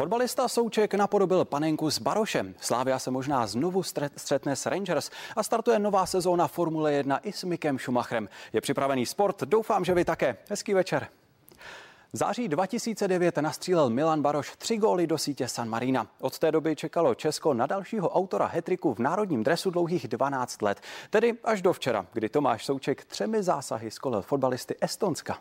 Fotbalista Souček napodobil Panenku s Barošem. Slavia se možná znovu střetne s Rangers a startuje nová sezóna Formule 1 i s Mickem Schumacherem. Je připravený sport, doufám, že vy také. Hezký večer. V září 2009 nastřílel Milan Baroš 3 góly do sítě San Marina. Od té doby čekalo Česko na dalšího autora hat-triku v národním dresu dlouhých 12 let. Tedy až do včera, kdy Tomáš Souček 3 zásahy skolil fotbalisty Estonska.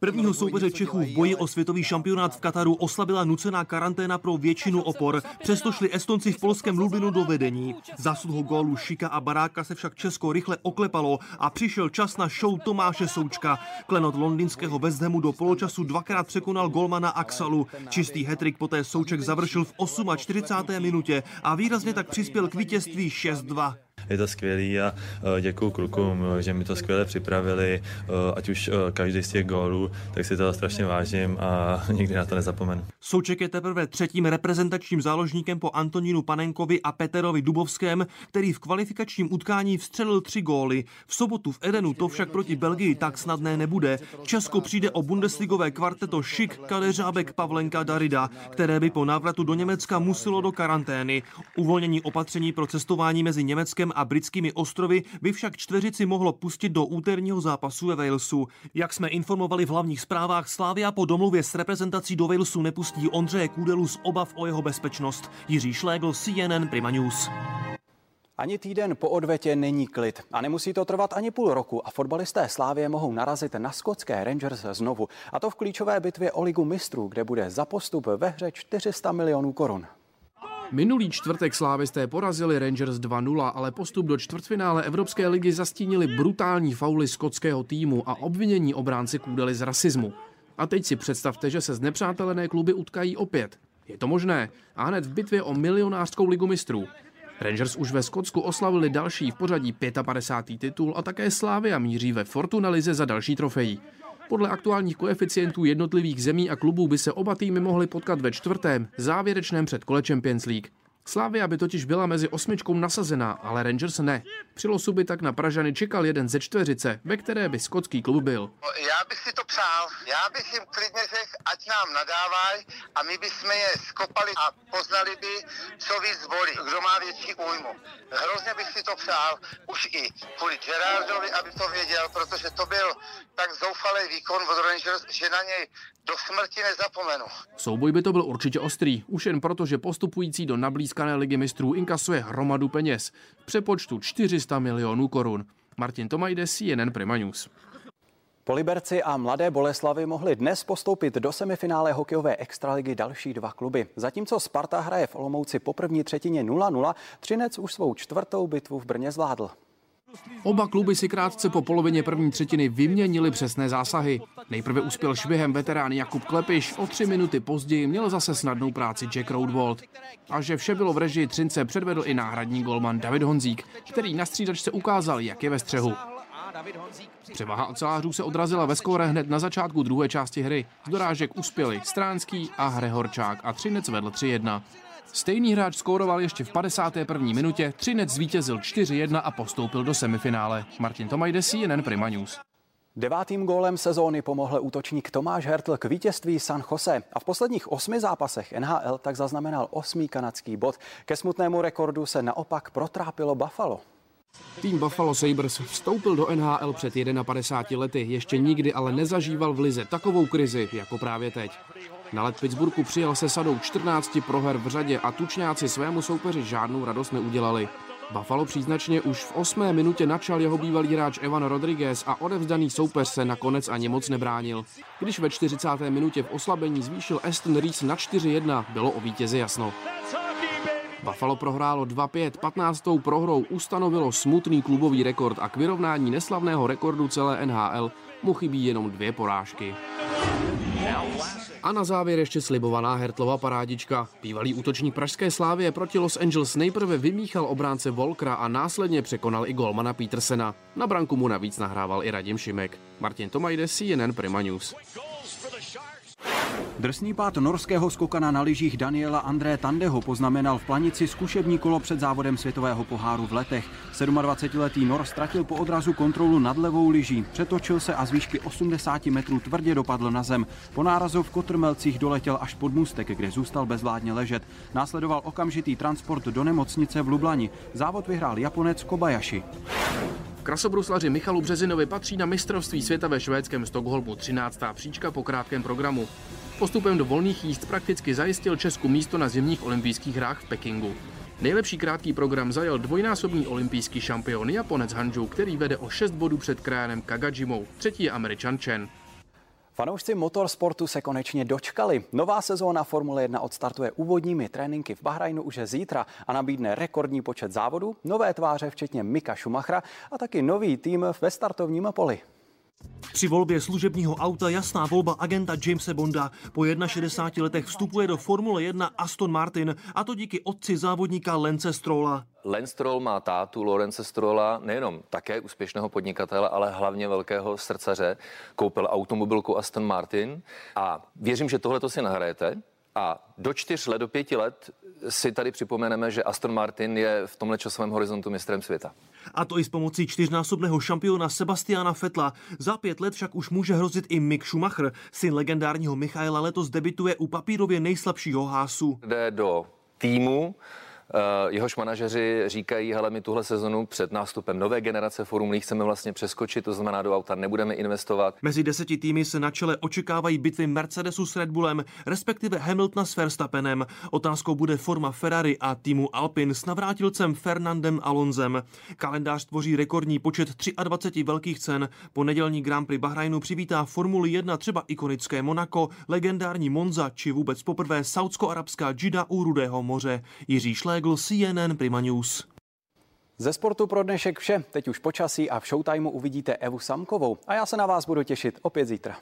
Prvního soupeře Čechů v boji o světový šampionát v Kataru oslabila nucená karanténa pro většinu opor, přesto šli Estonci v polském Lublinu do vedení. Zásluhou gólu Šika a Baráka se však Česko rychle oklepalo a přišel čas na show Tomáše Součka. Klenot londýnského West Hamu do poločasu 2krát překonal golmana Axalu. Čistý hat-trick poté Souček završil v 48. minutě a výrazně tak přispěl k vítězství 6-2. Je to skvělý a děkuju klukům, že mi to skvěle připravili, ať už každý z těch gólů, tak si to strašně vážím a nikdy na to nezapomenu. Souček je teprve 3. reprezentačním záložníkem po Antonínu Panenkovi a Peterovi Dubovském, který v kvalifikačním utkání vstřelil 3 góly. V sobotu v Edenu to však proti Belgii tak snadné nebude. Česko přijde o bundesligové kvarteto Šik, Kadeřábek, Pavlenka, Darida, které by po návratu do Německa muselo do karantény. Uvolnění opatření pro cestování mezi Německem a britskými ostrovy by však čtveřici mohlo pustit do úterního zápasu ve Walesu. Jak jsme informovali v hlavních zprávách, Slavia po domluvě s reprezentací do Walesu nepustí Ondřeje Kůdelu z obav o jeho bezpečnost. Jiří Šlégl, CNN Prima News. Ani týden po odvetě není klid. A nemusí to trvat ani půl roku a fotbalisté Slavie mohou narazit na skotské Rangers znovu. A to v klíčové bitvě o ligu mistrů, kde bude za postup ve hře 400 milionů korun. Minulý čtvrtek slávisté porazili Rangers 2-0, ale postup do čtvrtfinále Evropské ligy zastínili brutální fauly skotského týmu a obvinění obránce Kůdely z rasismu. A teď si představte, že se znepřátelené kluby utkají opět. Je to možné? A hned v bitvě o milionářskou ligu mistrů. Rangers už ve Skotsku oslavili další v pořadí 55. titul a také Slavia míří ve Fortuna Lize za další trofejí. Podle aktuálních koeficientů jednotlivých zemí a klubů by se oba týmy mohly potkat ve čtvrtém, závěrečném předkole Champions League. Slavia by totiž byla mezi 8 nasazená, ale Rangers ne. Při losu by tak na Pražany čekal jeden ze čtveřice, ve které by skotský klub byl. Já bych si to přál. Já bych jim klidně řekl, ať nám nadávají a my bychom je skopali a poznali by, co víc bolí, kdo má větší újmu. Hrozně bych si to přál už i kvůli Gerardovi, aby to věděl, protože to byl tak zoufalý výkon od Rangers, že na něj do smrti nezapomenu. Souboj by to byl určitě ostrý, už jen proto, že postupující do nablízkané ligy mistrů inkasuje hromadu peněz. V přepočtu 400 milionů korun. Martin Tomajde, CNN Prima News. Po Liberci a Mladé Boleslavi mohli dnes postoupit do semifinále hokejové extraligy další 2 kluby. Zatímco Sparta hraje v Olomouci po první třetině 0-0, Třinec už svou 4. bitvu v Brně zvládl. Oba kluby si krátce po polovině první třetiny vyměnili přesné zásahy. Nejprve uspěl švihem veterán Jakub Klepiš, o 3 minuty později měl zase snadnou práci Jack Roudvold. A že vše bylo v režii Třince, předvedl i náhradní golman David Honzík, který na střídačce ukázal, jak je ve střehu. Převaha ocelářů se odrazila ve skóre hned na začátku druhé části hry. Z dorážek uspěli Stránský a Hrehorčák a Třinec vedl 3-1. Stejný hráč skóroval ještě v 51. minutě, Třinec zvítězil 4-1 a postoupil do semifinále. Martin Tomajde, CNN Prima News. 9. gólem sezóny pomohl útočník Tomáš Hertl k vítězství San Jose a v posledních 8 zápasech NHL tak zaznamenal 8. kanadský bod. Ke smutnému rekordu se naopak protrápilo Buffalo. Tým Buffalo Sabres vstoupil do NHL před 51 lety, ještě nikdy ale nezažíval v lize takovou krizi jako právě teď. Na let Pittsburghu přijel se sadou 14 proher v řadě a tučňáci svému soupeři žádnou radost neudělali. Buffalo příznačně už v 8. minutě načal jeho bývalý hráč Evan Rodriguez a odevzdaný soupeř se nakonec ani moc nebránil. Když ve 40. minutě v oslabení zvýšil Aston Rees na 4-1, bylo o vítězi jasno. Buffalo prohrálo 2-5, 15. prohrou ustanovilo smutný klubový rekord a k vyrovnání neslavného rekordu celé NHL mu chybí jenom 2 porážky. A na závěr ještě slibovaná Hertlova parádička. Bývalý útočník pražské Slavie proti Los Angeles nejprve vymíchal obránce Volkra a následně překonal i golmana Petersena. Na branku mu navíc nahrával i Radim Šimek. Martin Tomajde, CNN Prima News. Drsný pád norského skokana na lyžích Daniela André Tandeho poznamenal v Planici zkušební kolo před závodem světového poháru v Letech. 27-letý Nor ztratil po odrazu kontrolu nad levou lyží, přetočil se a z výšky 80 metrů tvrdě dopadl na zem. Po nárazu v Kotrmelcích doletěl až pod můstek, kde zůstal bezvládně ležet. Následoval okamžitý transport do nemocnice v Lublani. Závod vyhrál Japonec Kobayashi. Krasobruslaři Michalu Březinovi patří na mistrovství světa ve švédském Stockholmu 13. příčka po krátkém programu. Postupem do volných jízd prakticky zajistil Česku místo na zimních olympijských hrách v Pekingu. Nejlepší krátký program zajel dvojnásobný olympijský šampion Japonec Hanju, který vede o 6 bodů před krajanem Kagajimou, třetí je Američan Chen. Fanoušci motorsportu se konečně dočkali. Nová sezóna Formule 1 odstartuje úvodními tréninky v Bahrajnu už zítra a nabídne rekordní počet závodů, nové tváře včetně Mika Schumachera a taky nový tým ve startovním poli. Při volbě služebního auta jasná volba agenta Jamese Bonda. Po 61 letech vstupuje do Formule 1 Aston Martin, a to díky otci závodníka Lance Strolla. Lance Stroll má tátu Lawrence Strolla, nejenom také úspěšného podnikatele, ale hlavně velkého srdcaře. Koupil automobilku Aston Martin a věřím, že tohle to si nahrajete. A do 4 let, do 5 let si tady připomeneme, že Aston Martin je v tomhle časovém horizontu mistrem světa. A to i s pomocí 4násobného šampiona Sebastiana Vettela. Za 5 let však už může hrozit i Mick Schumacher. Syn legendárního Michaela letos debituje u papírově nejslabšího Haasu. Jde do týmu. Jehož manažeři říkají, hele, my tuhle sezonu před nástupem nové generace formulí chceme vlastně přeskočit, to znamená do auta nebudeme investovat. Mezi 10 týmy se na čele očekávají bitvy Mercedesu s Red Bullem, respektive Hamiltona s Verstappenem. Otázkou bude forma Ferrari a týmu Alpine s navrátilcem Fernandem Alonsem. Kalendář tvoří rekordní počet 23 velkých cen. Po nedělní Grand Prix Bahrajnu přivítá Formuli 1 třeba ikonické Monako, legendární Monza či vůbec poprvé saudsko-arabská Džida u Rudého moře. Jiří Šlégl, CNN Prima News. Ze sportu pro dnešek vše. Teď už počasí a v Showtimeu uvidíte Evu Samkovou. A já se na vás budu těšit opět zítra.